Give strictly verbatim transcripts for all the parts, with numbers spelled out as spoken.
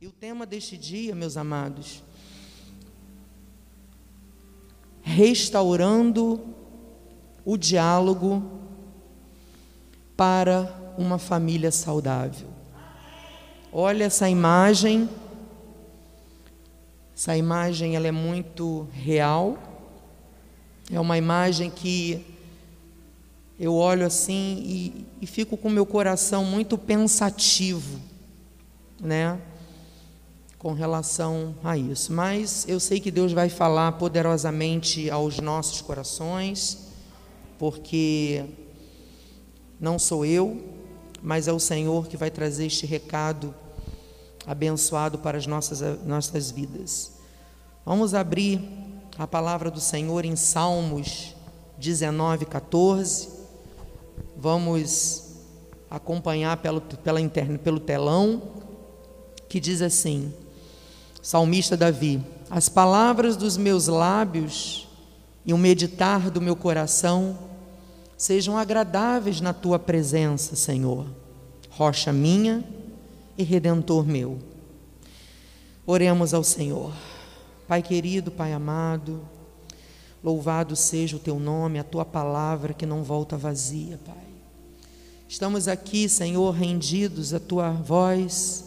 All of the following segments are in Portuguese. E o tema deste dia, meus amados, restaurando o diálogo para uma família saudável. Olha essa imagem, essa imagem ela é muito real, é uma imagem que eu olho assim e, e fico com meu coração muito pensativo, né? Com relação a isso, mas eu sei que Deus vai falar poderosamente aos nossos corações, porque não sou eu, mas é o Senhor que vai trazer este recado abençoado para as nossas, nossas vidas. Vamos abrir a palavra do Senhor em Salmos dezenove, quatorze, vamos acompanhar pelo, pela interna, pelo telão, que diz assim, salmista Davi: as palavras dos meus lábios e o meditar do meu coração sejam agradáveis na tua presença, Senhor, rocha minha e redentor meu. Oremos ao Senhor. Pai querido, Pai amado, louvado seja o teu nome, a tua palavra que não volta vazia, Pai. Estamos aqui, Senhor, rendidos à tua voz.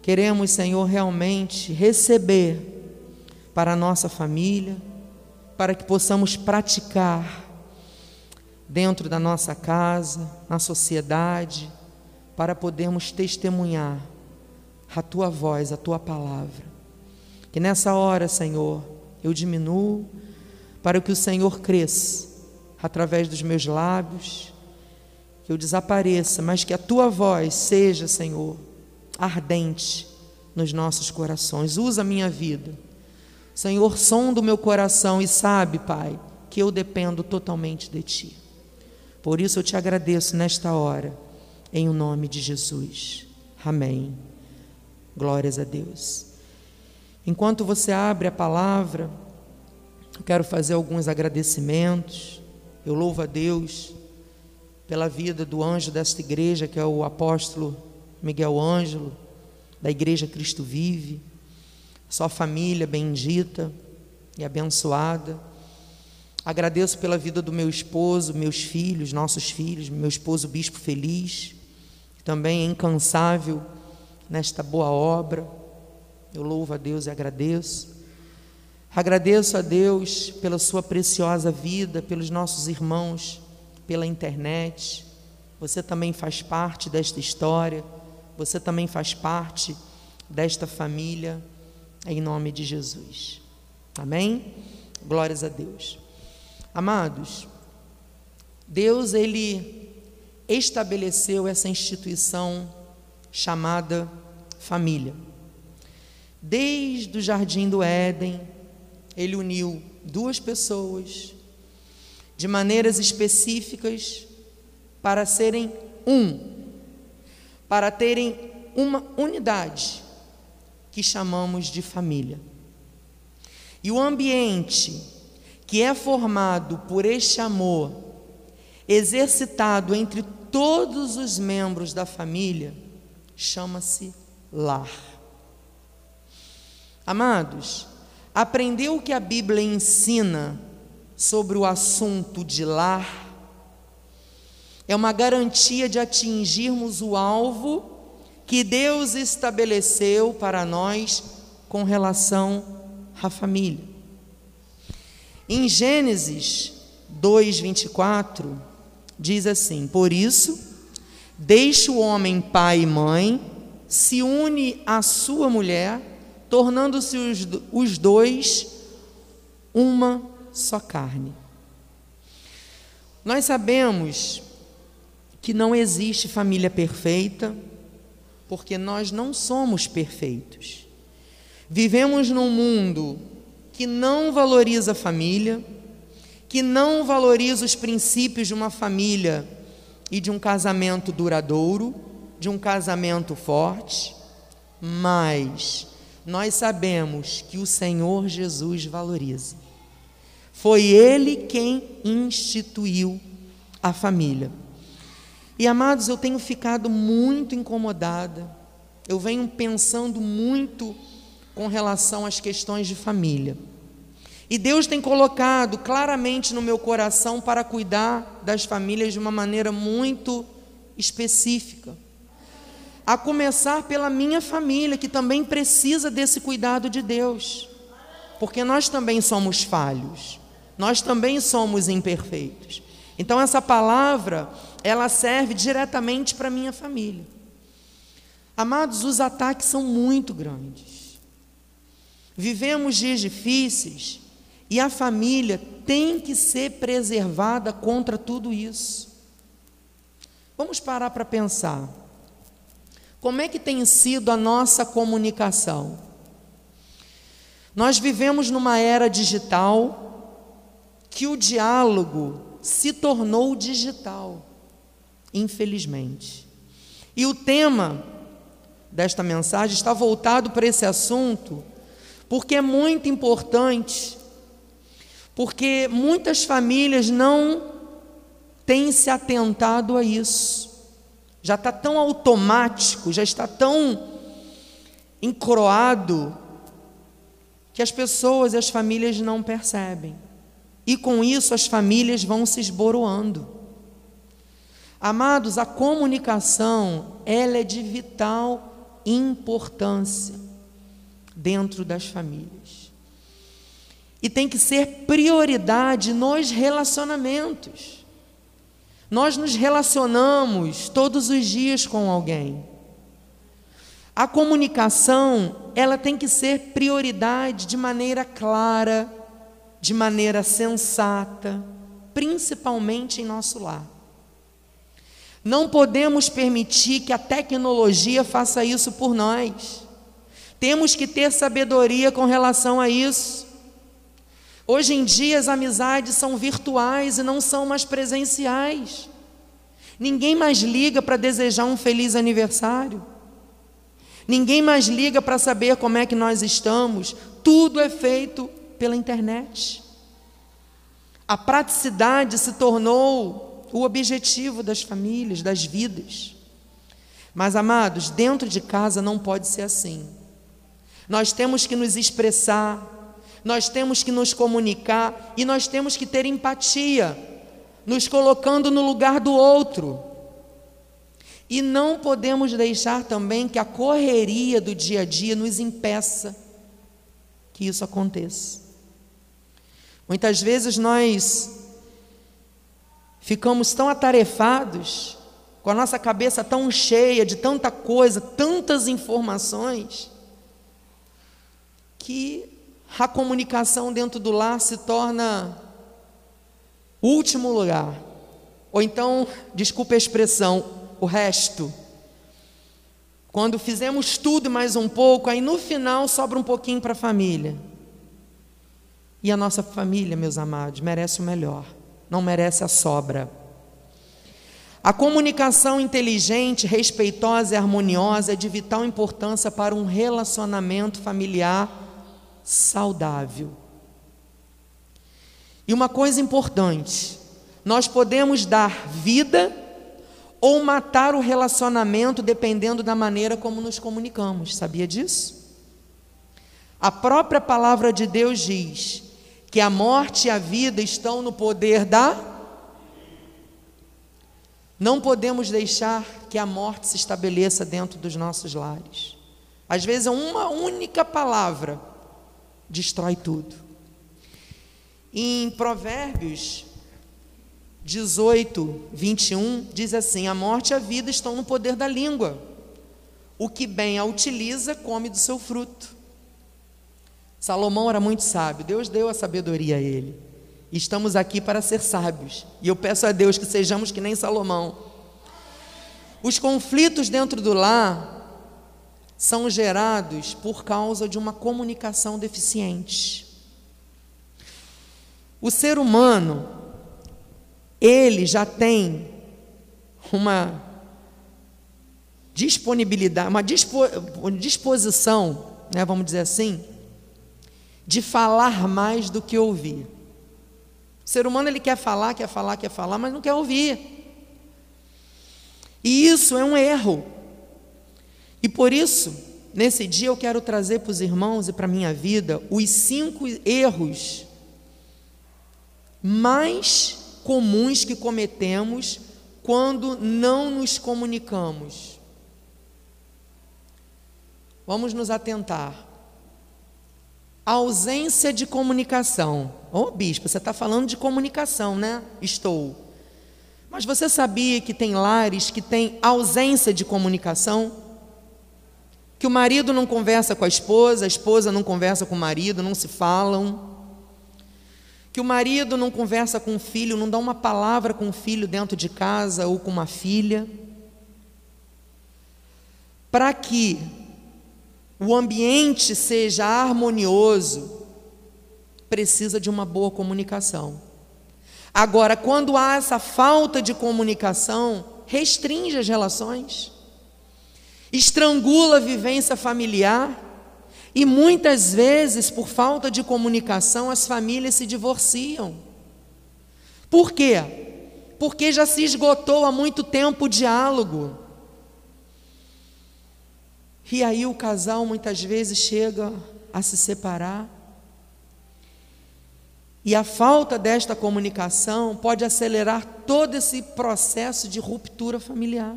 Queremos, Senhor, realmente receber para a nossa família, para que possamos praticar dentro da nossa casa, na sociedade, para podermos testemunhar a tua voz, a tua palavra. Que nessa hora, Senhor, eu diminuo para que o Senhor cresça através dos meus lábios, que eu desapareça, mas que a tua voz seja, Senhor, ardente nos nossos corações. Usa a minha vida, Senhor, sonda o meu coração e sabe, Pai, que eu dependo totalmente de Ti. Por isso eu te agradeço nesta hora, em o nome de Jesus, amém. Glórias a Deus. Enquanto você abre a palavra, eu quero fazer alguns agradecimentos. Eu louvo a Deus pela vida do anjo desta igreja, que é o apóstolo Miguel Ângelo, da Igreja Cristo Vive, sua família bendita e abençoada. Agradeço pela vida do meu esposo, meus filhos, nossos filhos, meu esposo Bispo Feliz, que também é incansável nesta boa obra. Eu louvo a Deus e agradeço. Agradeço a Deus pela sua preciosa vida, pelos nossos irmãos, pela internet. Você também faz parte desta história. Você também faz parte desta família, em nome de Jesus. Amém? Glórias a Deus. Amados, Deus, Ele estabeleceu essa instituição chamada família. Desde o Jardim do Éden, Ele uniu duas pessoas de maneiras específicas para serem um, para terem uma unidade que chamamos de família. E o ambiente que é formado por este amor, exercitado entre todos os membros da família, chama-se lar. Amados, aprender o que a Bíblia ensina sobre o assunto de lar é uma garantia de atingirmos o alvo que Deus estabeleceu para nós com relação à família. Em Gênesis dois, vinte e quatro, diz assim: por isso, deixa o homem pai e mãe, se une à sua mulher, tornando-se os, os dois uma só carne. Nós sabemos que não existe família perfeita, porque nós não somos perfeitos. Vivemos num mundo que não valoriza a família, que não valoriza os princípios de uma família e de um casamento duradouro, de um casamento forte, mas nós sabemos que o Senhor Jesus valoriza. Foi Ele quem instituiu a família. E, amados, eu tenho ficado muito incomodada eu venho pensando muito com relação às questões de família. E Deus tem colocado claramente no meu coração para cuidar das famílias de uma maneira muito específica. A começar pela minha família, que também precisa desse cuidado de Deus. Porque nós também somos falhos. Nós também somos imperfeitos. Então essa palavra, ela serve diretamente para a minha família. Amados, os ataques são muito grandes. Vivemos dias difíceis. E a família tem que ser preservada contra tudo isso. Vamos parar para pensar. Como é que tem sido a nossa comunicação? Nós vivemos numa era digital que o diálogo se tornou digital, infelizmente. E o tema desta mensagem está voltado para esse assunto, porque é muito importante. Porque muitas famílias não têm se atentado a isso. Já está tão automático, já está tão encroado, que as pessoas e as famílias não percebem. E com isso as famílias vão se esboroando. Amados, a comunicação, ela é de vital importância dentro das famílias. E tem que ser prioridade nos relacionamentos. Nós nos relacionamos todos os dias com alguém. A comunicação, ela tem que ser prioridade de maneira clara, de maneira sensata, principalmente em nosso lar. Não podemos permitir que a tecnologia faça isso por nós. Temos que ter sabedoria com relação a isso. Hoje em dia as amizades são virtuais e não são mais presenciais. Ninguém mais liga para desejar um feliz aniversário. Ninguém mais liga para saber como é que nós estamos. Tudo é feito pela internet. A praticidade se tornou o objetivo das famílias, das vidas. Mas, amados, dentro de casa não pode ser assim. Nós temos que nos expressar. Nós temos que nos comunicar e nós temos que ter empatia, nos colocando no lugar do outro. E não podemos deixar também que a correria do dia a dia nos impeça que isso aconteça. Muitas vezes nós ficamos tão atarefados, com a nossa cabeça tão cheia de tanta coisa, tantas informações, que a comunicação dentro do lar se torna o último lugar. Ou então, desculpe a expressão, o resto. Quando fizemos tudo mais um pouco, aí no final sobra um pouquinho para a família. E a nossa família, meus amados, merece o melhor, não merece a sobra. A comunicação inteligente, respeitosa e harmoniosa é de vital importância para um relacionamento familiar saudável. E uma coisa importante, nós podemos dar vida ou matar o relacionamento dependendo da maneira como nos comunicamos. Sabia disso? A própria palavra de Deus diz que a morte e a vida estão no poder da... Não podemos deixar que a morte se estabeleça dentro dos nossos lares. Às vezes é uma única palavra destrói tudo. Em Provérbios dezoito, vinte e um, diz assim: a morte e a vida estão no poder da língua. O que bem a utiliza, come do seu fruto. Salomão era muito sábio. Deus deu a sabedoria a ele. Estamos aqui para ser sábios. E eu peço a Deus que sejamos que nem Salomão. Os conflitos dentro do lar são gerados por causa de uma comunicação deficiente. O ser humano, ele já tem uma disponibilidade, uma disposição, né, vamos dizer assim, de falar mais do que ouvir. O ser humano, ele quer falar, quer falar, quer falar, mas não quer ouvir. E isso é um erro E por isso, nesse dia eu quero trazer para os irmãos e para a minha vida os cinco erros mais comuns que cometemos quando não nos comunicamos. Vamos nos atentar. A ausência de comunicação. Ô, bispo, você está falando de comunicação, né? Estou. Mas você sabia que tem lares que tem ausência de comunicação? Que o marido não conversa com a esposa, a esposa não conversa com o marido, não se falam. Que o marido não conversa com o filho, não dá uma palavra com o filho dentro de casa ou com uma filha. Para que o ambiente seja harmonioso, precisa de uma boa comunicação. Agora, quando há essa falta de comunicação, restringe as relações, estrangula a vivência familiar, e muitas vezes, por falta de comunicação, as famílias se divorciam. Por quê? Porque já se esgotou há muito tempo o diálogo. E aí o casal muitas vezes chega a se separar. E a falta desta comunicação pode acelerar todo esse processo de ruptura familiar.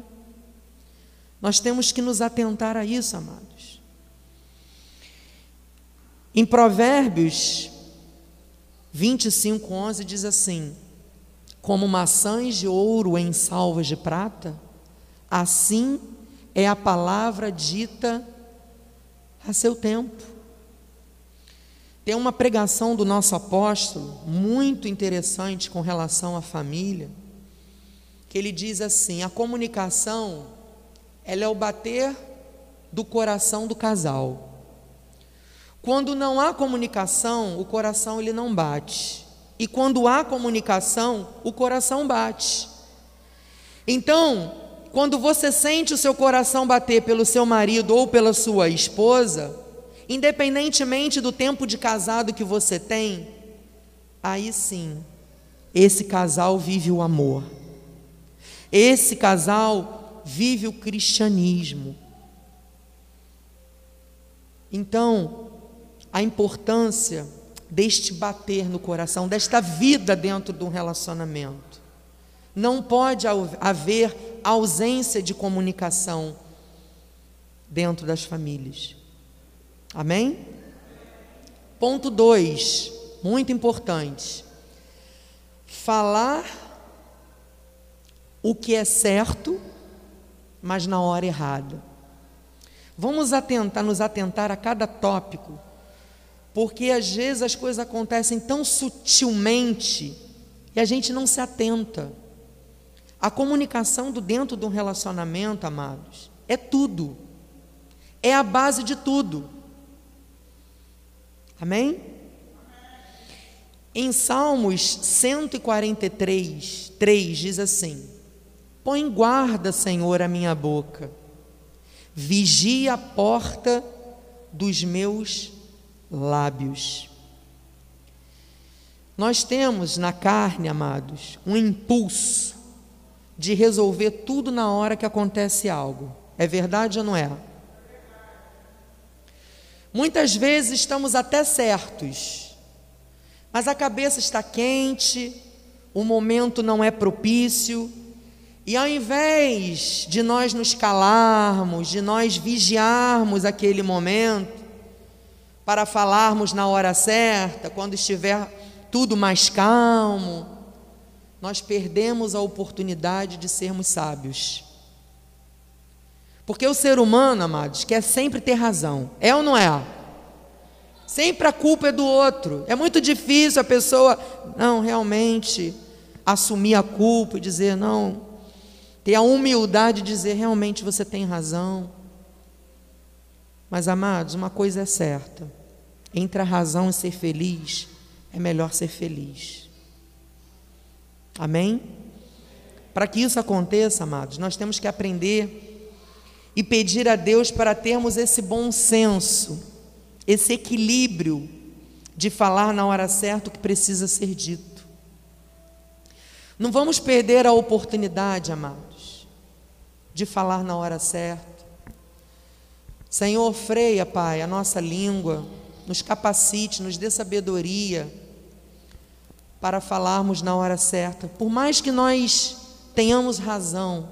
Nós temos que nos atentar a isso, amados. Em Provérbios vinte e cinco, onze diz assim: como maçãs de ouro em salvas de prata, assim é a palavra dita a seu tempo. Tem uma pregação do nosso apóstolo muito interessante com relação à família, que ele diz assim: a comunicação, ela é o bater do coração do casal. Quando não há comunicação, o coração ele não bate. E quando há comunicação, o coração bate. Então, quando você sente o seu coração bater pelo seu marido ou pela sua esposa, independentemente do tempo de casado que você tem, aí sim, esse casal vive o amor. Esse casal vive o cristianismo. Então, a importância deste bater no coração, desta vida dentro de um relacionamento. Não pode haver ausência de comunicação dentro das famílias. Amém? Ponto dois, muito importante. Falar o que é certo, mas na hora errada. Vamos atentar, nos atentar a cada tópico, porque às vezes as coisas acontecem tão sutilmente e a gente não se atenta. A comunicação do dentro de um relacionamento, amados, é tudo. É a base de tudo. Amém? Em Salmos cento e quarenta e três, três diz assim: põe guarda, Senhor, a minha boca, vigia a porta dos meus lábios. Nós temos na carne, amados, um impulso de resolver tudo na hora que acontece algo. É verdade ou não é? Muitas vezes estamos até certos, mas a cabeça está quente, o momento não é propício, e ao invés de nós nos calarmos, de nós vigiarmos aquele momento, para falarmos na hora certa, quando estiver tudo mais calmo, nós perdemos a oportunidade de sermos sábios. Porque o ser humano, amados, quer sempre ter razão. É ou não é? Sempre a culpa é do outro. É muito difícil a pessoa, não, realmente, assumir a culpa e dizer, não, ter a humildade de dizer, realmente você tem razão. Mas, amados, uma coisa é certa. Entre a razão e ser feliz, é melhor ser feliz. Amém? Para que isso aconteça, amados, nós temos que aprender e pedir a Deus para termos esse bom senso, esse equilíbrio de falar na hora certa o que precisa ser dito. Não vamos perder a oportunidade, amados, de falar na hora certa, Senhor, freia, Pai, a nossa língua, nos capacite, nos dê sabedoria para falarmos na hora certa. Por mais que nós tenhamos razão,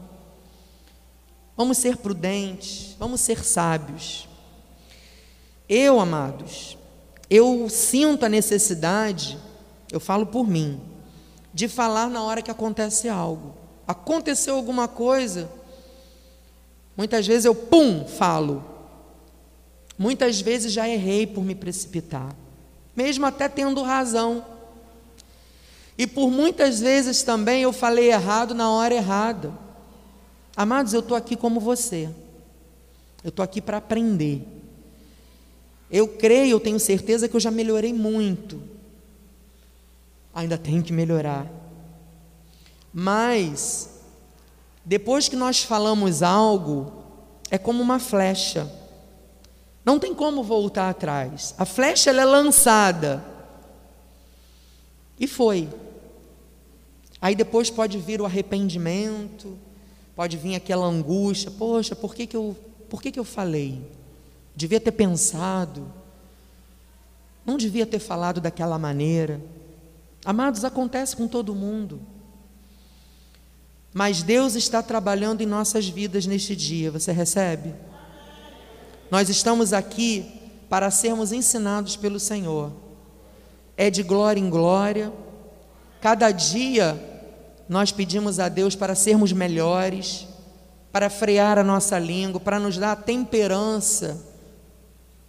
vamos ser prudentes, vamos ser sábios. Eu, amados, eu sinto a necessidade, eu falo por mim, de falar na hora que acontece algo. Aconteceu alguma coisa, muitas vezes eu, pum, falo. Muitas vezes já errei por me precipitar, mesmo até tendo razão. E por muitas vezes também eu falei errado na hora errada. Amados, eu estou aqui como você. Eu estou aqui para aprender. Eu creio, eu tenho certeza que eu já melhorei muito. Ainda tenho que melhorar. Mas, depois que nós falamos algo, é como uma flecha. Não tem como voltar atrás. A flecha, ela é lançada. E foi. Aí depois pode vir o arrependimento, pode vir aquela angústia. Poxa, por que que eu, por que que eu falei? Devia ter pensado. Não devia ter falado daquela maneira. Amados, acontece com todo mundo. Mas Deus está trabalhando em nossas vidas neste dia. Você recebe? Nós estamos aqui para sermos ensinados pelo Senhor. É de glória em glória. Cada dia nós pedimos a Deus para sermos melhores, para frear a nossa língua, para nos dar a temperança,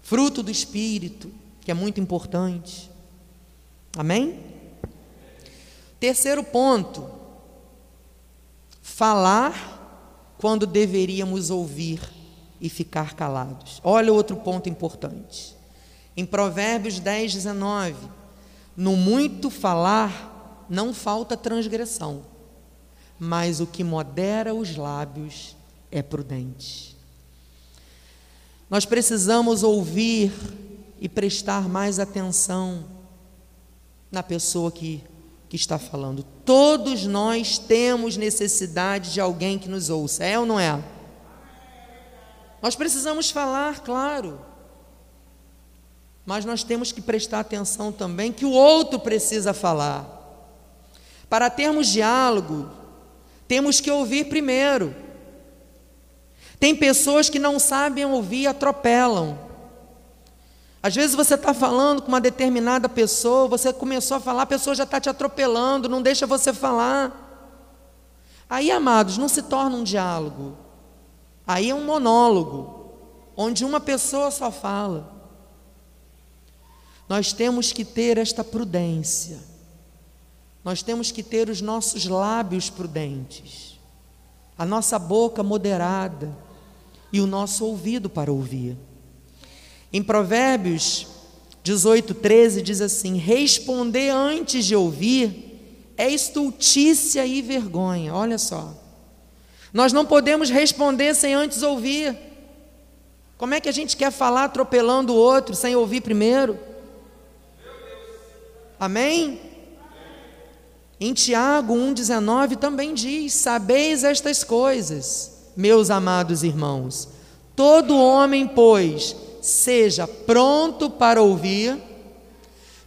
fruto do Espírito, que é muito importante. Amém? Terceiro ponto: falar quando deveríamos ouvir e ficar calados. Olha outro ponto importante. Em Provérbios dez, dezenove, no muito falar não falta transgressão, mas o que modera os lábios é prudente. Nós precisamos ouvir e prestar mais atenção na pessoa que, que está falando. Todos nós temos necessidade de alguém que nos ouça, é ou não é? Nós precisamos falar, claro, mas nós temos que prestar atenção também que o outro precisa falar. Para termos diálogo, temos que ouvir primeiro. Tem pessoas que não sabem ouvir e atropelam. Às vezes você está falando com uma determinada pessoa, você começou a falar, a pessoa já está te atropelando, não deixa você falar. Aí, amados, não se torna um diálogo. Aí é um monólogo, onde uma pessoa só fala. Nós temos que ter esta prudência. Nós temos que ter os nossos lábios prudentes, a nossa boca moderada e o nosso ouvido para ouvir. Em Provérbios dezoito, treze diz assim: responder antes de ouvir é estultícia e vergonha. Olha só, nós não podemos responder sem antes ouvir. Como é que a gente quer falar atropelando o outro sem ouvir primeiro? Amém? Em Tiago um, dezenove também diz: sabeis estas coisas, meus amados irmãos, todo homem, pois, seja pronto para ouvir,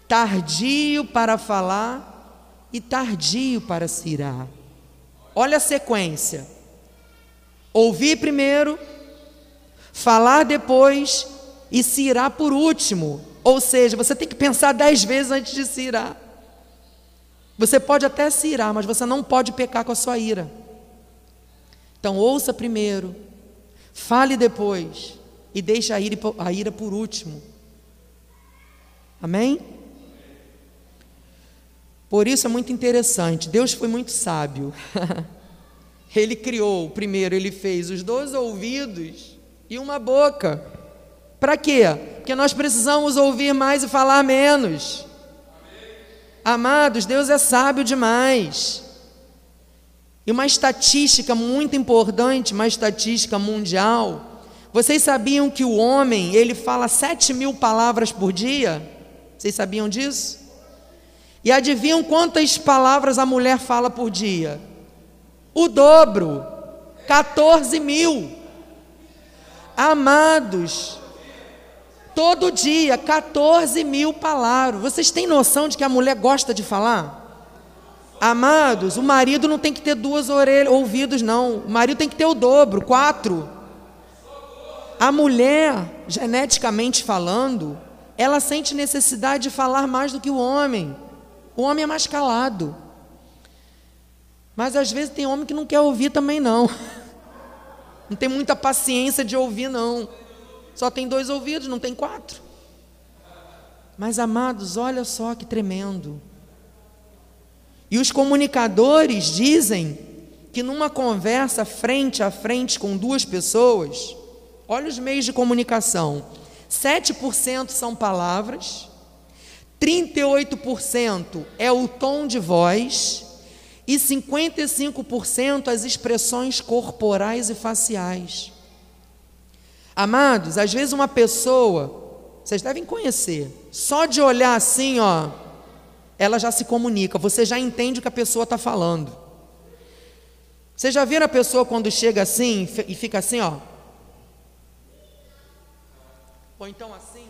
tardio para falar e tardio para se irar. Olha a sequência: ouvir primeiro, falar depois e se irar por último. Ou seja, você tem que pensar dez vezes antes de se irar. Você pode até se irar, mas você não pode pecar com a sua ira. Então ouça primeiro, fale depois e deixe a ira, a ira por último. Amém? Por isso é muito interessante. Deus foi muito sábio. Ele criou, primeiro ele fez os dois ouvidos e uma boca. Para quê? Porque nós precisamos ouvir mais e falar menos. Amados, Deus é sábio demais. E uma estatística muito importante, uma estatística mundial: vocês sabiam que o homem, ele fala sete mil palavras por dia? Vocês sabiam disso? E adivinham quantas palavras a mulher fala por dia? O dobro, quatorze mil. amados, todo dia, quatorze mil palavras. Vocês têm noção de que a mulher gosta de falar? Amados, o marido não tem que ter duas orelhas, ouvidos não, o marido tem que ter o dobro, quatro. A mulher, geneticamente falando, ela sente necessidade de falar mais do que o homem. O homem é mais calado. Mas às vezes tem homem que não quer ouvir também não. Não tem muita paciência de ouvir não. Só tem dois ouvidos, não tem quatro. Mas amados, olha só que tremendo. E os comunicadores dizem que numa conversa frente a frente com duas pessoas, olha os meios de comunicação, sete por cento são palavras, trinta e oito por cento é o tom de voz e cinquenta e cinco por cento as expressões corporais e faciais. Amados, às vezes uma pessoa, vocês devem conhecer, só de olhar assim, ó, ela já se comunica, você já entende o que a pessoa está falando. Vocês já viram a pessoa quando chega assim e fica assim, ó? Ou então assim?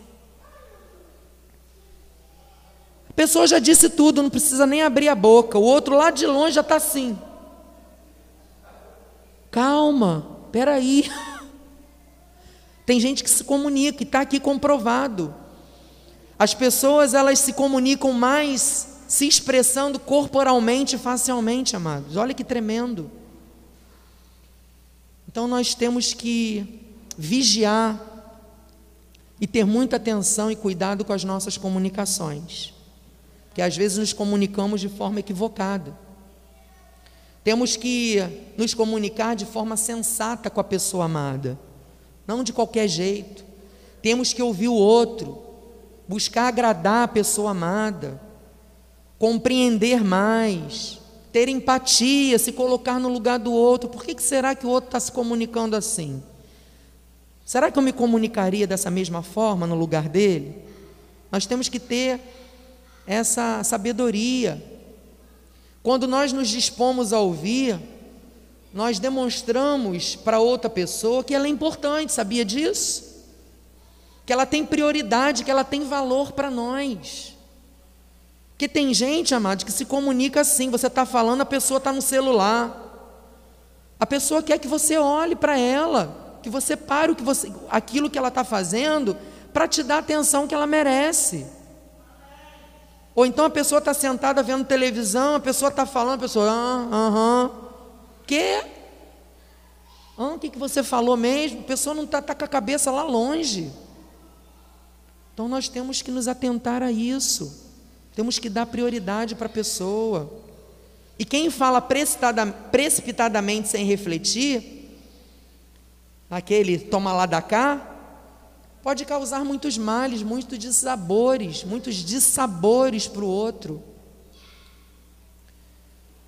A pessoa já disse tudo, não precisa nem abrir a boca. O outro lá de longe já está assim. Calma, peraí. Tem gente que se comunica e está aqui comprovado. As pessoas, elas se comunicam mais se expressando corporalmente e facialmente, amados. Olha que tremendo. Então nós temos que vigiar e ter muita atenção e cuidado com as nossas comunicações, porque às vezes nos comunicamos de forma equivocada. Temos que nos comunicar de forma sensata com a pessoa amada, não de qualquer jeito. Temos que ouvir o outro, buscar agradar a pessoa amada, compreender mais, ter empatia, se colocar no lugar do outro. Por que que será que o outro está se comunicando assim? Será que eu me comunicaria dessa mesma forma no lugar dele? Nós temos que ter essa sabedoria. Quando nós nos dispomos a ouvir, nós demonstramos para outra pessoa que ela é importante, sabia disso? Que ela tem prioridade, que ela tem valor para nós. Porque tem gente, amado, que se comunica assim, você está falando, a pessoa está no celular. A pessoa quer que você olhe para ela, que você pare o que você, aquilo que ela está fazendo para te dar a atenção que ela merece. Ou então a pessoa está sentada vendo televisão, a pessoa está falando, a pessoa, ah, aham, que? Ah, o que que você falou mesmo? A pessoa não está tá com a cabeça lá longe. Então nós temos que nos atentar a isso, temos que dar prioridade para a pessoa. E quem fala precipitadamente sem refletir, aquele toma lá da cá, pode causar muitos males, muitos dissabores, muitos dissabores para o outro.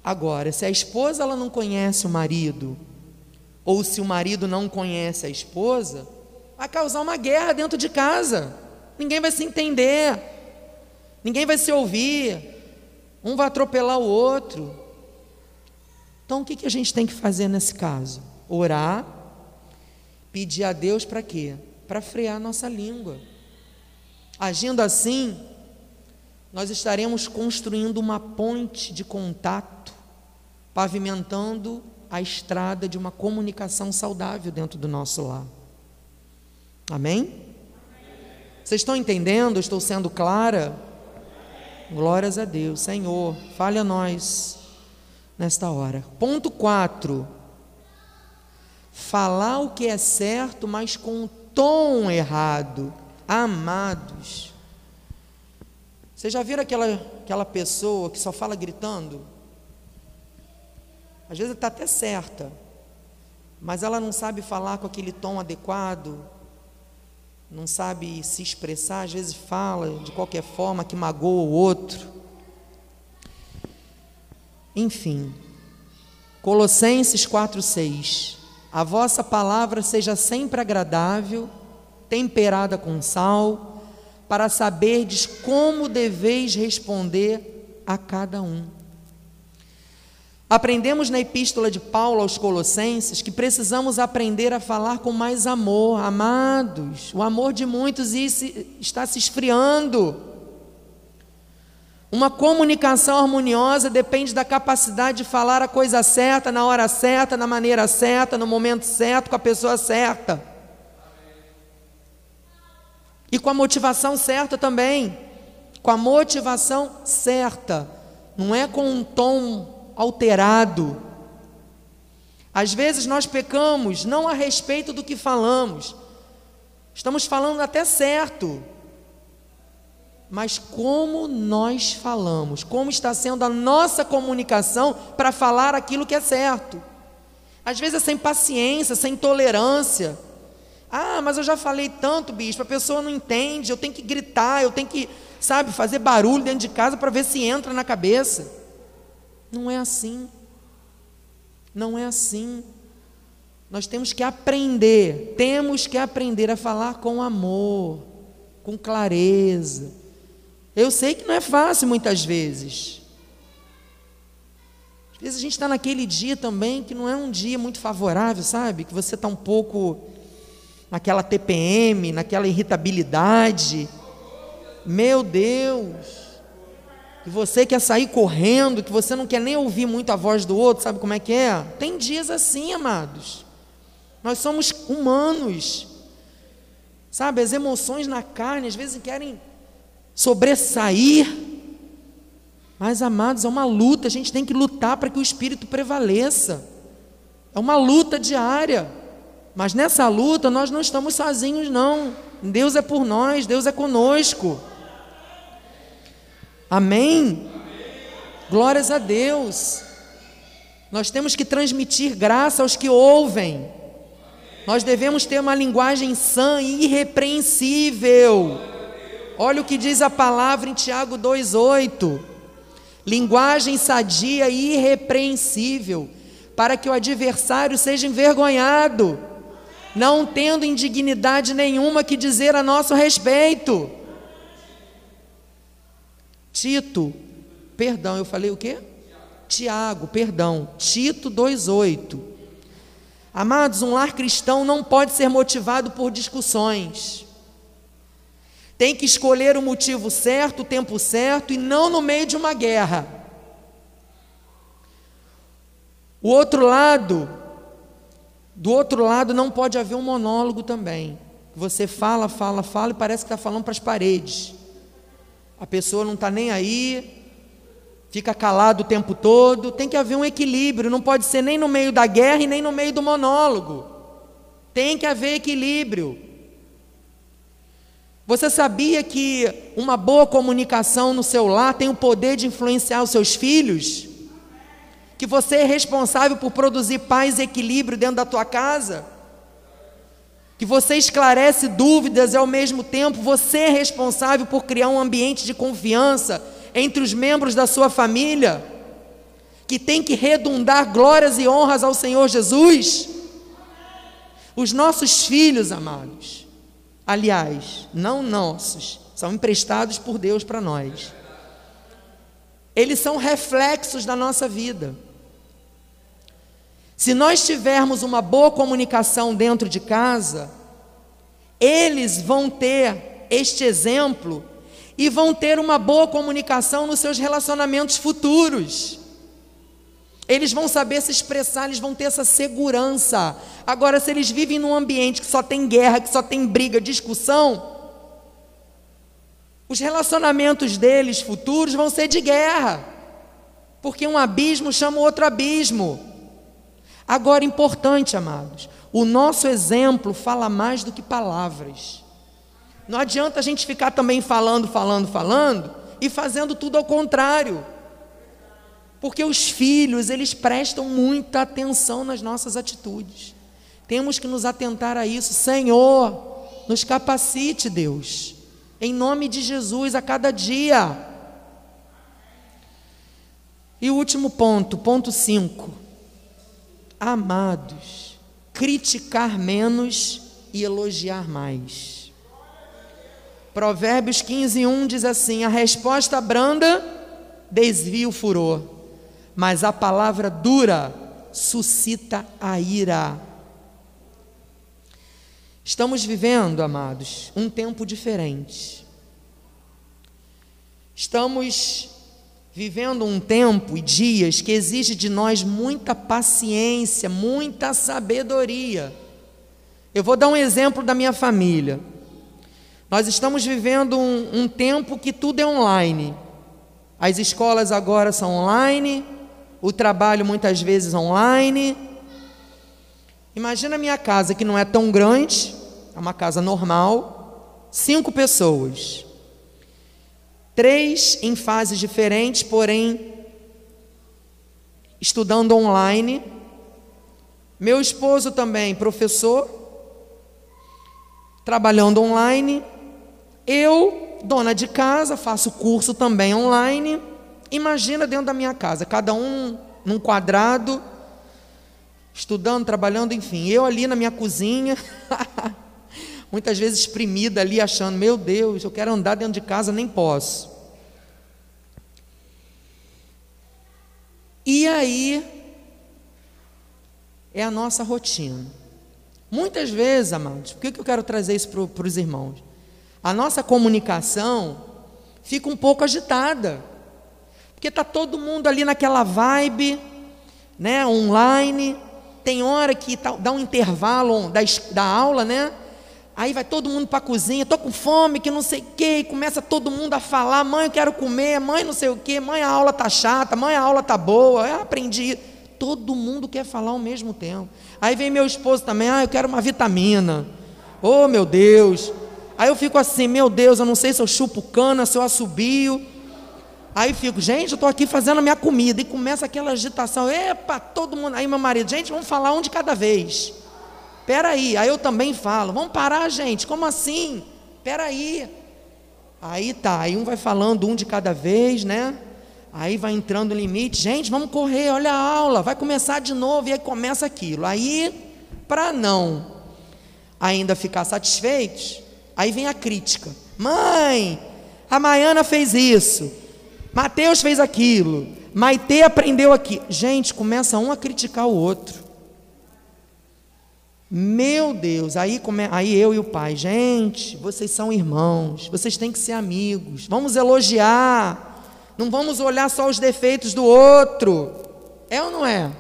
Agora, se a esposa ela não conhece o marido, ou se o marido não conhece a esposa, vai causar uma guerra dentro de casa. Ninguém vai se entender, ninguém vai se ouvir, um vai atropelar o outro. Então o que que a gente tem que fazer nesse caso? Orar, pedir a Deus para quê? Para frear a nossa língua. Agindo assim, nós estaremos construindo uma ponte de contato, pavimentando a estrada de uma comunicação saudável dentro do nosso lar. Amém? Vocês estão entendendo? Eu estou sendo clara? Glórias a Deus. Senhor, fale a nós nesta hora. Ponto quatro. Falar o que é certo, mas com o tom errado. Amados, vocês já viram aquela, aquela pessoa que só fala gritando? Às vezes está até certa, mas ela não sabe falar com aquele tom adequado, não sabe se expressar, às vezes fala de qualquer forma que magoa o outro. Enfim, Colossenses quatro, seis. A vossa palavra seja sempre agradável, temperada com sal, para saberdes como deveis responder a cada um. Aprendemos na epístola de Paulo aos Colossenses que precisamos aprender a falar com mais amor. Amados, o amor de muitos está se esfriando. Uma comunicação harmoniosa depende da capacidade de falar a coisa certa, na hora certa, na maneira certa, no momento certo, com a pessoa certa. E com a motivação certa também. Com a motivação certa. Não é com um tom alterado. Às vezes nós pecamos não a respeito do que falamos, estamos falando até certo, mas como nós falamos, como está sendo a nossa comunicação para falar aquilo que é certo. Às vezes é sem paciência, sem tolerância. Ah, mas eu já falei tanto, bispo, a pessoa não entende, eu tenho que gritar, eu tenho que, sabe, fazer barulho dentro de casa para ver se entra na cabeça. Não é assim, não é assim. Nós temos que aprender, temos que aprender a falar com amor, com clareza. Eu sei que não é fácil muitas vezes. Às vezes a gente está naquele dia também que não é um dia muito favorável, sabe? Que você está um pouco naquela T P M, naquela irritabilidade. Meu Deus! Que você quer sair correndo, que você não quer nem ouvir muito a voz do outro, sabe como é que é? Tem dias assim, amados. Nós somos humanos, sabe? As emoções na carne, às vezes querem sobressair, mas, amados, é uma luta. A gente tem que lutar para que o Espírito prevaleça. É uma luta diária, mas nessa luta nós não estamos sozinhos, não. Deus é por nós, Deus é conosco. Amém? Amém? Glórias a Deus. Nós temos que transmitir graça aos que ouvem. Amém. Nós devemos ter uma linguagem sã e irrepreensível. Olha o que diz a palavra em Tiago dois, oito. Linguagem sadia e irrepreensível, para que o adversário seja envergonhado, não tendo indignidade nenhuma que dizer a nosso respeito. Tito, perdão, eu falei o quê? Tiago, perdão, Tito dois, oito. Amados, um lar cristão não pode ser motivado por discussões. Tem que escolher o motivo certo, o tempo certo, e não no meio de uma guerra. O outro lado, do outro lado não pode haver um monólogo também. Você fala, fala, fala e parece que está falando para as paredes. A pessoa não está nem aí, fica calado o tempo todo. Tem que haver um equilíbrio, não pode ser nem no meio da guerra e nem no meio do monólogo. Tem que haver equilíbrio. Você sabia que uma boa comunicação no seu lar tem o poder de influenciar os seus filhos? Que você é responsável por produzir paz e equilíbrio dentro da tua casa? Que você esclarece dúvidas e, ao mesmo tempo, você é responsável por criar um ambiente de confiança entre os membros da sua família, que tem que redundar glórias e honras ao Senhor Jesus? Os nossos filhos, amados, aliás, não nossos, são emprestados por Deus para nós. Eles são reflexos da nossa vida. Se nós tivermos uma boa comunicação dentro de casa, eles vão ter este exemplo e vão ter uma boa comunicação nos seus relacionamentos futuros. Eles vão saber se expressar, eles vão ter essa segurança. Agora, se eles vivem num ambiente que só tem guerra, que só tem briga, discussão, os relacionamentos deles futuros vão ser de guerra, porque um abismo chama outro abismo. Agora, importante, amados, o nosso exemplo fala mais do que palavras. Não adianta a gente ficar também falando, falando, falando e fazendo tudo ao contrário. Porque os filhos, eles prestam muita atenção nas nossas atitudes. Temos que nos atentar a isso. Senhor, nos capacite, Deus, em nome de Jesus, a cada dia. E o último ponto, ponto cinco. Amados, criticar menos e elogiar mais. Provérbios quinze, um diz assim: a resposta branda desvia o furor, mas a palavra dura suscita a ira. Estamos vivendo, amados, um tempo diferente. Estamos vivendo um tempo e dias que exige de nós muita paciência, muita sabedoria. Eu vou dar um exemplo da minha família. Nós estamos vivendo um, um tempo que tudo é online. As escolas agora são online, o trabalho muitas vezes online. Imagina a minha casa, que não é tão grande, é uma casa normal, cinco pessoas. Três em fases diferentes, porém, estudando online. Meu esposo também, professor, trabalhando online. Eu, dona de casa, faço curso também online. Imagina dentro da minha casa, cada um num quadrado, estudando, trabalhando, enfim. Eu ali na minha cozinha, muitas vezes exprimida ali, achando, meu Deus, eu quero andar dentro de casa, nem posso. E aí, é a nossa rotina. Muitas vezes, amados, por que eu quero trazer isso para os irmãos? A nossa comunicação fica um pouco agitada, porque está todo mundo ali naquela vibe, né, online. Tem hora que dá um intervalo da, da aula, né? Aí vai todo mundo para a cozinha, estou com fome, que não sei o quê, e começa todo mundo a falar, mãe, eu quero comer, mãe, não sei o quê, mãe, a aula está chata, mãe, a aula está boa, eu aprendi. Todo mundo quer falar ao mesmo tempo. Aí vem meu esposo também, ah, eu quero uma vitamina, oh, meu Deus. Aí eu fico assim, meu Deus, eu não sei se eu chupo cana, se eu assobio. Aí fico, gente, eu estou aqui fazendo a minha comida, e começa aquela agitação, epa, todo mundo. Aí meu marido, gente, vamos falar um de cada vez. Peraí, aí eu também falo, vamos parar, gente, como assim? Peraí. Aí tá, aí um vai falando um de cada vez, né? Aí vai entrando o limite, gente, vamos correr, olha a aula, vai começar de novo, e aí começa aquilo. Aí, para não ainda ficar satisfeitos, aí vem a crítica. Mãe, a Maiana fez isso, Mateus fez aquilo, Maitê aprendeu aqui. Gente, começa um a criticar o outro. Meu Deus, aí, come... aí eu e o pai, gente, vocês são irmãos, vocês têm que ser amigos, vamos elogiar, não vamos olhar só os defeitos do outro. É ou não é?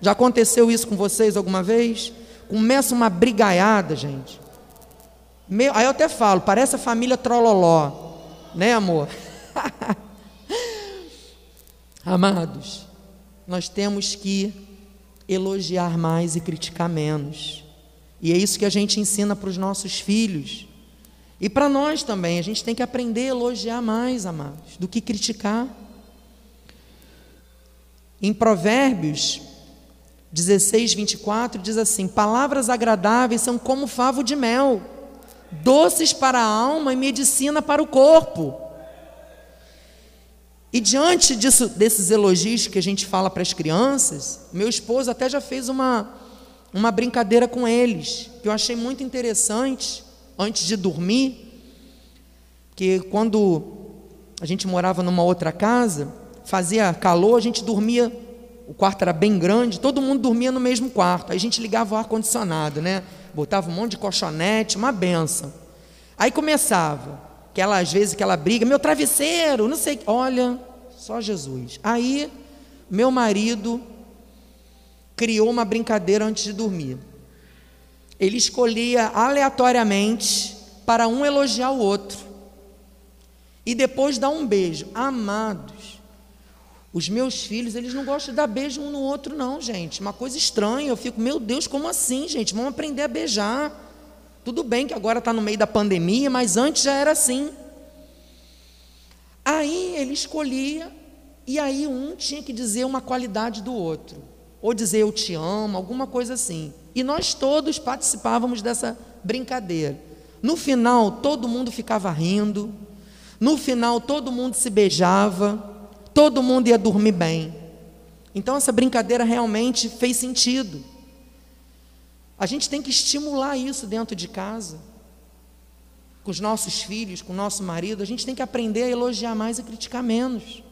Já aconteceu isso com vocês alguma vez? Começa uma brigaiada, gente. Meu... Aí eu até falo, parece a família Trololó, né, amor? Amados, nós temos que elogiar mais e criticar menos. E é isso que a gente ensina para os nossos filhos. E para nós também, a gente tem que aprender a elogiar mais, amados, do que criticar. Em Provérbios dezesseis, vinte e quatro, diz assim: palavras agradáveis são como favo de mel, doces para a alma e medicina para o corpo. E diante disso, desses elogios que a gente fala para as crianças, meu esposo até já fez uma... uma brincadeira com eles, que eu achei muito interessante, antes de dormir, que quando a gente morava numa outra casa, fazia calor, a gente dormia, o quarto era bem grande, todo mundo dormia no mesmo quarto, aí a gente ligava o ar-condicionado, né? Botava um monte de colchonete, uma benção. Aí começava, aquela, às vezes aquela briga, meu travesseiro, não sei, olha, só Jesus. Aí, meu marido criou uma brincadeira antes de dormir. Ele escolhia aleatoriamente para um elogiar o outro e depois dar um beijo. Amados, os meus filhos, eles não gostam de dar beijo um no outro não, gente. Uma coisa estranha, eu fico, meu Deus, como assim, gente? Vamos aprender a beijar. Tudo bem que agora está no meio da pandemia, mas antes já era assim. Aí ele escolhia, e aí um tinha que dizer uma qualidade do outro, ou dizer eu te amo, alguma coisa assim. E nós todos participávamos dessa brincadeira. No final, todo mundo ficava rindo. No final, todo mundo se beijava. Todo mundo ia dormir bem. Então, essa brincadeira realmente fez sentido. A gente tem que estimular isso dentro de casa, com os nossos filhos, com o nosso marido. A gente tem que aprender a elogiar mais e criticar menos.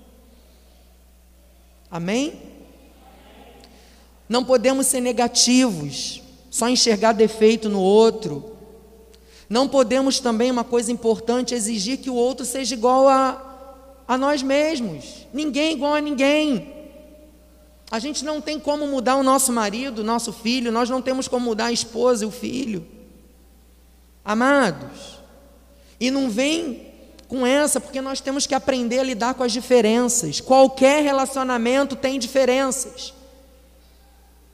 Amém? Não podemos ser negativos, só enxergar defeito no outro. Não podemos também, uma coisa importante, exigir que o outro seja igual a, a nós mesmos. Ninguém é igual a ninguém. A gente não tem como mudar o nosso marido, o nosso filho, nós não temos como mudar a esposa e o filho. Amados, e não vem com essa, porque nós temos que aprender a lidar com as diferenças. Qualquer relacionamento tem diferenças.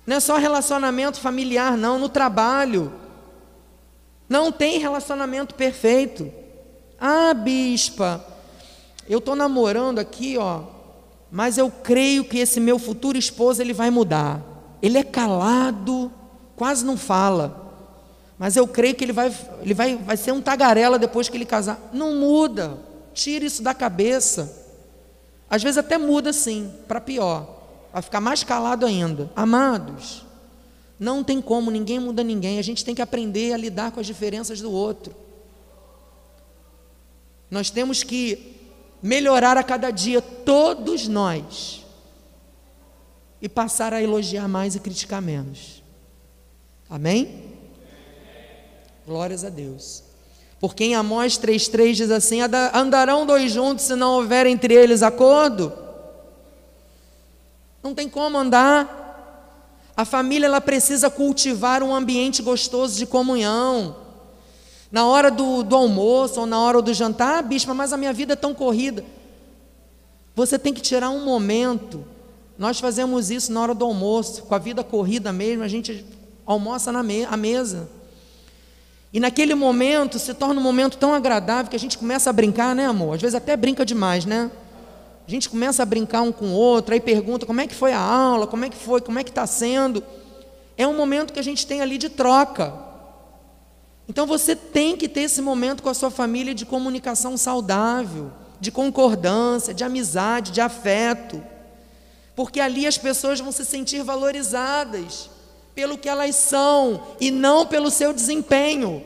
Não é só relacionamento familiar, não, no trabalho. Não tem relacionamento perfeito. Ah, bispa, eu estou namorando aqui, ó, mas eu creio que esse meu futuro esposo, ele vai mudar. Ele é calado, quase não fala, mas eu creio que ele vai, ele vai, vai ser um tagarela depois que ele casar. Não muda, tira isso da cabeça. Às vezes até muda sim, para pior, vai ficar mais calado ainda. Amados, não tem como, ninguém muda ninguém. A gente tem que aprender a lidar com as diferenças do outro. Nós temos que melhorar a cada dia, todos nós, e passar a elogiar mais e criticar menos. Amém? Glórias a Deus. Porque em Amós três, três diz assim: andarão dois juntos se não houver entre eles acordo? Não tem como andar. A família, ela precisa cultivar um ambiente gostoso de comunhão. Na hora do, do almoço ou na hora do jantar, ah, bispa, mas a minha vida é tão corrida. Você tem que tirar um momento. Nós fazemos isso na hora do almoço, com a vida corrida mesmo, a gente almoça na me- a mesa. E naquele momento, se torna um momento tão agradável que a gente começa a brincar, né, amor? Às vezes até brinca demais, né? A gente começa a brincar um com o outro, aí pergunta como é que foi a aula, como é que foi, como é que está sendo. É um momento que a gente tem ali de troca. Então você tem que ter esse momento com a sua família de comunicação saudável, de concordância, de amizade, de afeto, porque ali as pessoas vão se sentir valorizadas pelo que elas são e não pelo seu desempenho.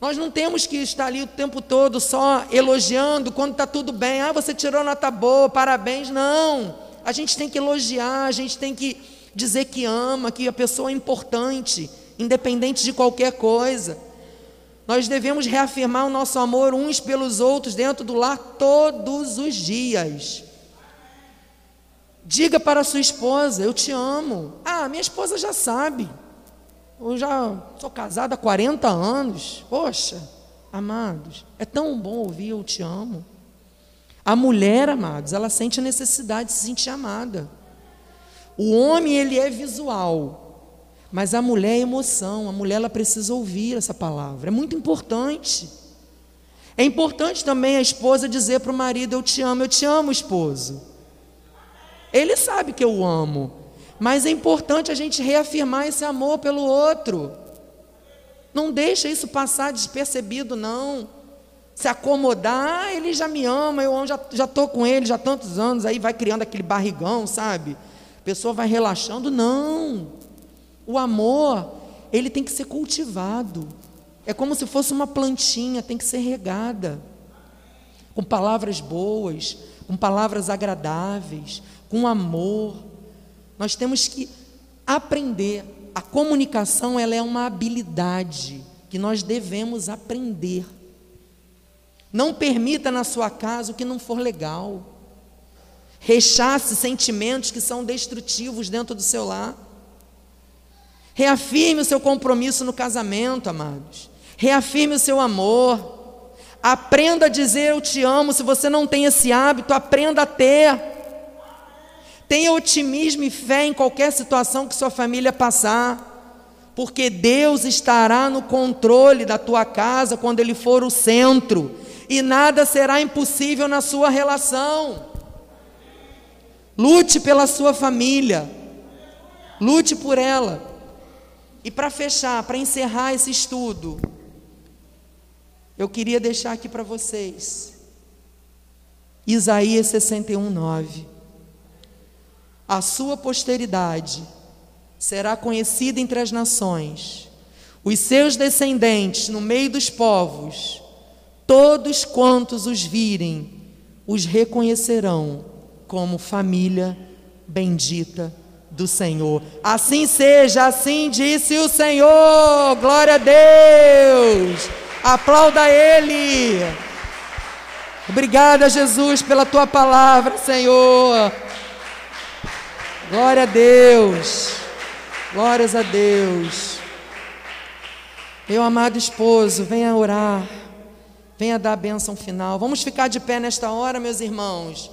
Nós não temos que estar ali o tempo todo só elogiando quando está tudo bem. Ah, você tirou nota boa, parabéns. Não, a gente tem que elogiar, a gente tem que dizer que ama, que a pessoa é importante, independente de qualquer coisa. Nós devemos reafirmar o nosso amor uns pelos outros dentro do lar todos os dias. Diga para a sua esposa: eu te amo. Ah, minha esposa já sabe. Eu já sou casada há quarenta anos. Poxa, amados, é tão bom ouvir eu te amo. A mulher, amados, ela sente a necessidade de se sentir amada. O homem, ele é visual, mas a mulher é emoção. A mulher, ela precisa ouvir essa palavra. É muito importante. É importante também a esposa dizer para o marido: eu te amo. Eu te amo, esposo. Ele sabe que eu o amo, mas é importante a gente reafirmar esse amor pelo outro. Não deixa isso passar despercebido, não. Se acomodar, ah, ele já me ama, eu já já estou com ele já há tantos anos, aí vai criando aquele barrigão, sabe? A pessoa vai relaxando. Não. O amor, ele tem que ser cultivado. É como se fosse uma plantinha, tem que ser regada. Com palavras boas, com palavras agradáveis, com amor. Nós temos que aprender. A comunicação, ela é uma habilidade que nós devemos aprender. Não permita na sua casa o que não for legal. Rechace sentimentos que são destrutivos dentro do seu lar. Reafirme o seu compromisso no casamento, amados. Reafirme o seu amor. Aprenda a dizer eu te amo. Se você não tem esse hábito, aprenda a ter. Tenha otimismo e fé em qualquer situação que sua família passar, porque Deus estará no controle da tua casa quando Ele for o centro, e nada será impossível na sua relação. Lute pela sua família, lute por ela. E para fechar, para encerrar esse estudo, eu queria deixar aqui para vocês Isaías sessenta e um, nove. A sua posteridade será conhecida entre as nações, os seus descendentes no meio dos povos. Todos quantos os virem os reconhecerão como família bendita do Senhor. Assim seja, assim disse o Senhor. Glória a Deus. Aplauda Ele. Obrigada, Jesus, pela tua palavra, Senhor. Glória a Deus. Glórias a Deus. Meu amado esposo, venha orar. Venha dar a bênção final. Vamos ficar de pé nesta hora, meus irmãos.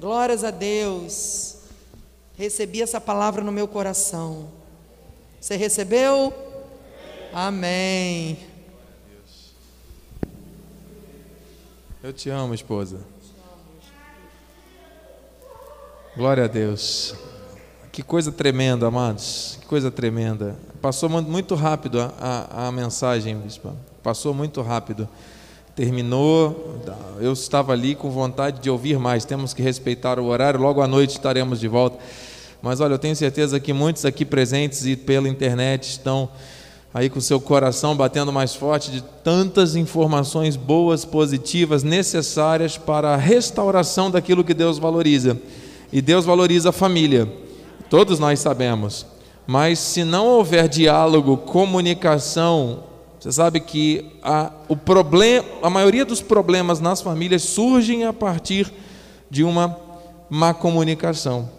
Glórias a Deus. Recebi essa palavra no meu coração. Você recebeu? Amém. Eu te amo, esposa. Glória a Deus. Que coisa tremenda, amados. Que coisa tremenda. Passou muito rápido a, a, a mensagem, bispo. Passou muito rápido. Terminou, eu estava ali com vontade de ouvir mais. Temos que respeitar o horário, logo à noite estaremos de volta. Mas olha, eu tenho certeza que muitos aqui presentes e pela internet estão aí com o seu coração batendo mais forte de tantas informações boas, positivas, necessárias para a restauração daquilo que Deus valoriza. E Deus valoriza a família, todos nós sabemos. Mas se não houver diálogo, comunicação, você sabe que a, o problema, a maioria dos problemas nas famílias surgem a partir de uma má comunicação.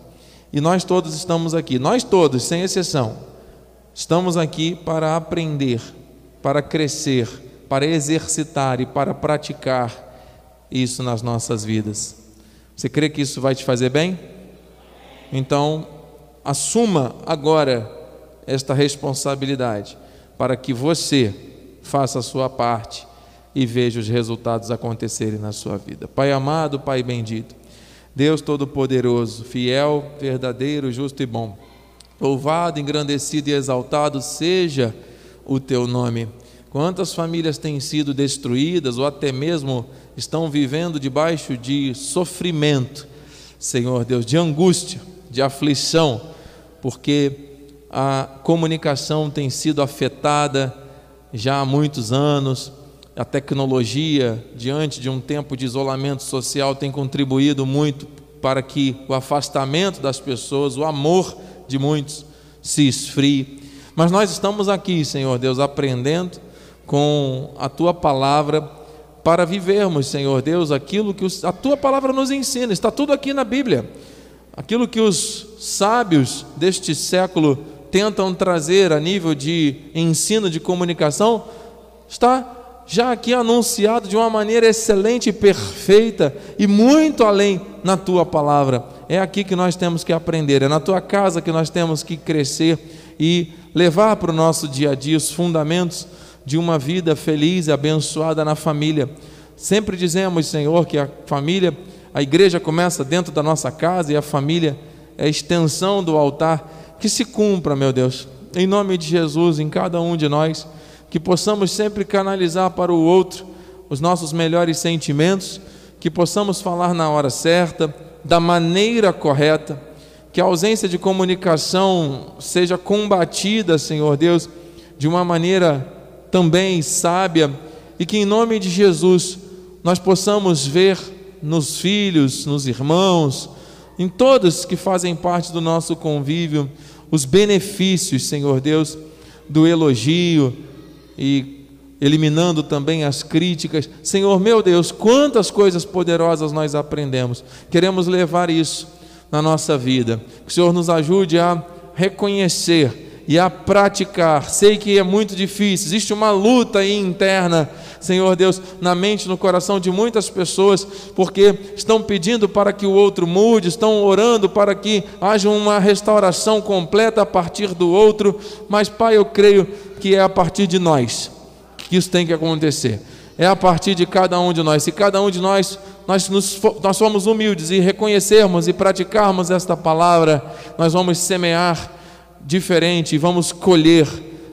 E nós todos estamos aqui, nós todos, sem exceção, estamos aqui para aprender, para crescer, para exercitar e para praticar isso nas nossas vidas. Você crê que isso vai te fazer bem? Então, assuma agora esta responsabilidade para que você faça a sua parte e veja os resultados acontecerem na sua vida. Pai amado, Pai bendito, Deus Todo-Poderoso, fiel, verdadeiro, justo e bom, louvado, engrandecido e exaltado seja o teu nome. Quantas famílias têm sido destruídas ou até mesmo estão vivendo debaixo de sofrimento, Senhor Deus, de angústia, de aflição, porque a comunicação tem sido afetada já há muitos anos, a tecnologia, diante de um tempo de isolamento social, tem contribuído muito para que o afastamento das pessoas, o amor de muitos se esfrie. Mas nós estamos aqui, Senhor Deus, aprendendo com a Tua palavra para vivermos, Senhor Deus, aquilo que a Tua palavra nos ensina. Está tudo aqui na Bíblia. Aquilo que os sábios deste século tentam trazer a nível de ensino, de comunicação, está já aqui anunciado de uma maneira excelente, perfeita e muito além na tua palavra. É aqui que nós temos que aprender, é na tua casa que nós temos que crescer e levar para o nosso dia a dia os fundamentos de uma vida feliz e abençoada na família. Sempre dizemos, Senhor, que a família, a igreja começa dentro da nossa casa e a família é a extensão do altar. Que se cumpra, meu Deus, em nome de Jesus, em cada um de nós, que possamos sempre canalizar para o outro os nossos melhores sentimentos, que possamos falar na hora certa, da maneira correta, que a ausência de comunicação seja combatida, Senhor Deus, de uma maneira também sábia, e que em nome de Jesus nós possamos ver nos filhos, nos irmãos, em todos que fazem parte do nosso convívio, os benefícios, Senhor Deus, do elogio e eliminando também as críticas. Senhor meu Deus, quantas coisas poderosas nós aprendemos. Queremos levar isso na nossa vida. Que o Senhor nos ajude a reconhecer e a praticar. Sei que é muito difícil, existe uma luta aí interna, Senhor Deus, na mente, no coração de muitas pessoas, porque estão pedindo para que o outro mude, estão orando para que haja uma restauração completa a partir do outro, mas Pai, eu creio que é a partir de nós que isso tem que acontecer, é a partir de cada um de nós. Se cada um de nós, nós, nos, nós somos humildes e reconhecermos e praticarmos esta palavra, nós vamos semear diferente e vamos colher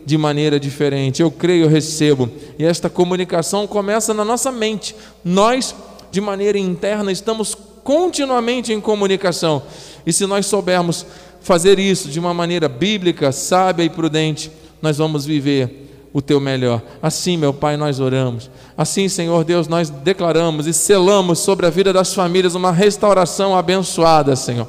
de maneira diferente. Eu creio, eu recebo. E esta comunicação começa na nossa mente. Nós, de maneira interna, estamos continuamente em comunicação. E se nós soubermos fazer isso de uma maneira bíblica, sábia e prudente, nós vamos viver o teu melhor. Assim, meu Pai, nós oramos. Assim, Senhor Deus, nós declaramos e selamos sobre a vida das famílias uma restauração abençoada, Senhor.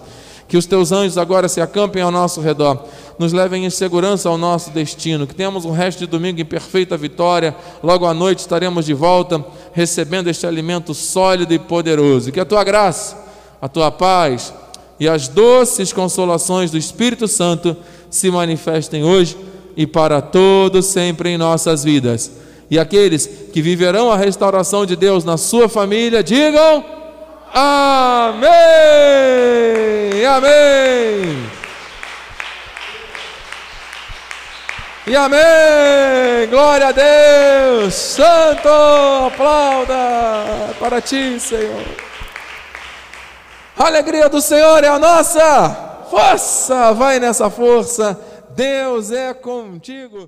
Que os teus anjos agora se acampem ao nosso redor, nos levem em segurança ao nosso destino, que tenhamos um resto de domingo em perfeita vitória, logo à noite estaremos de volta, recebendo este alimento sólido e poderoso, que a tua graça, a tua paz e as doces consolações do Espírito Santo se manifestem hoje e para todos sempre em nossas vidas, e aqueles que viverão a restauração de Deus na sua família, digam amém, amém e amém. Glória a Deus. Santo, aplauda para ti, Senhor. A alegria do Senhor é a nossa força. Vai nessa força, Deus é contigo.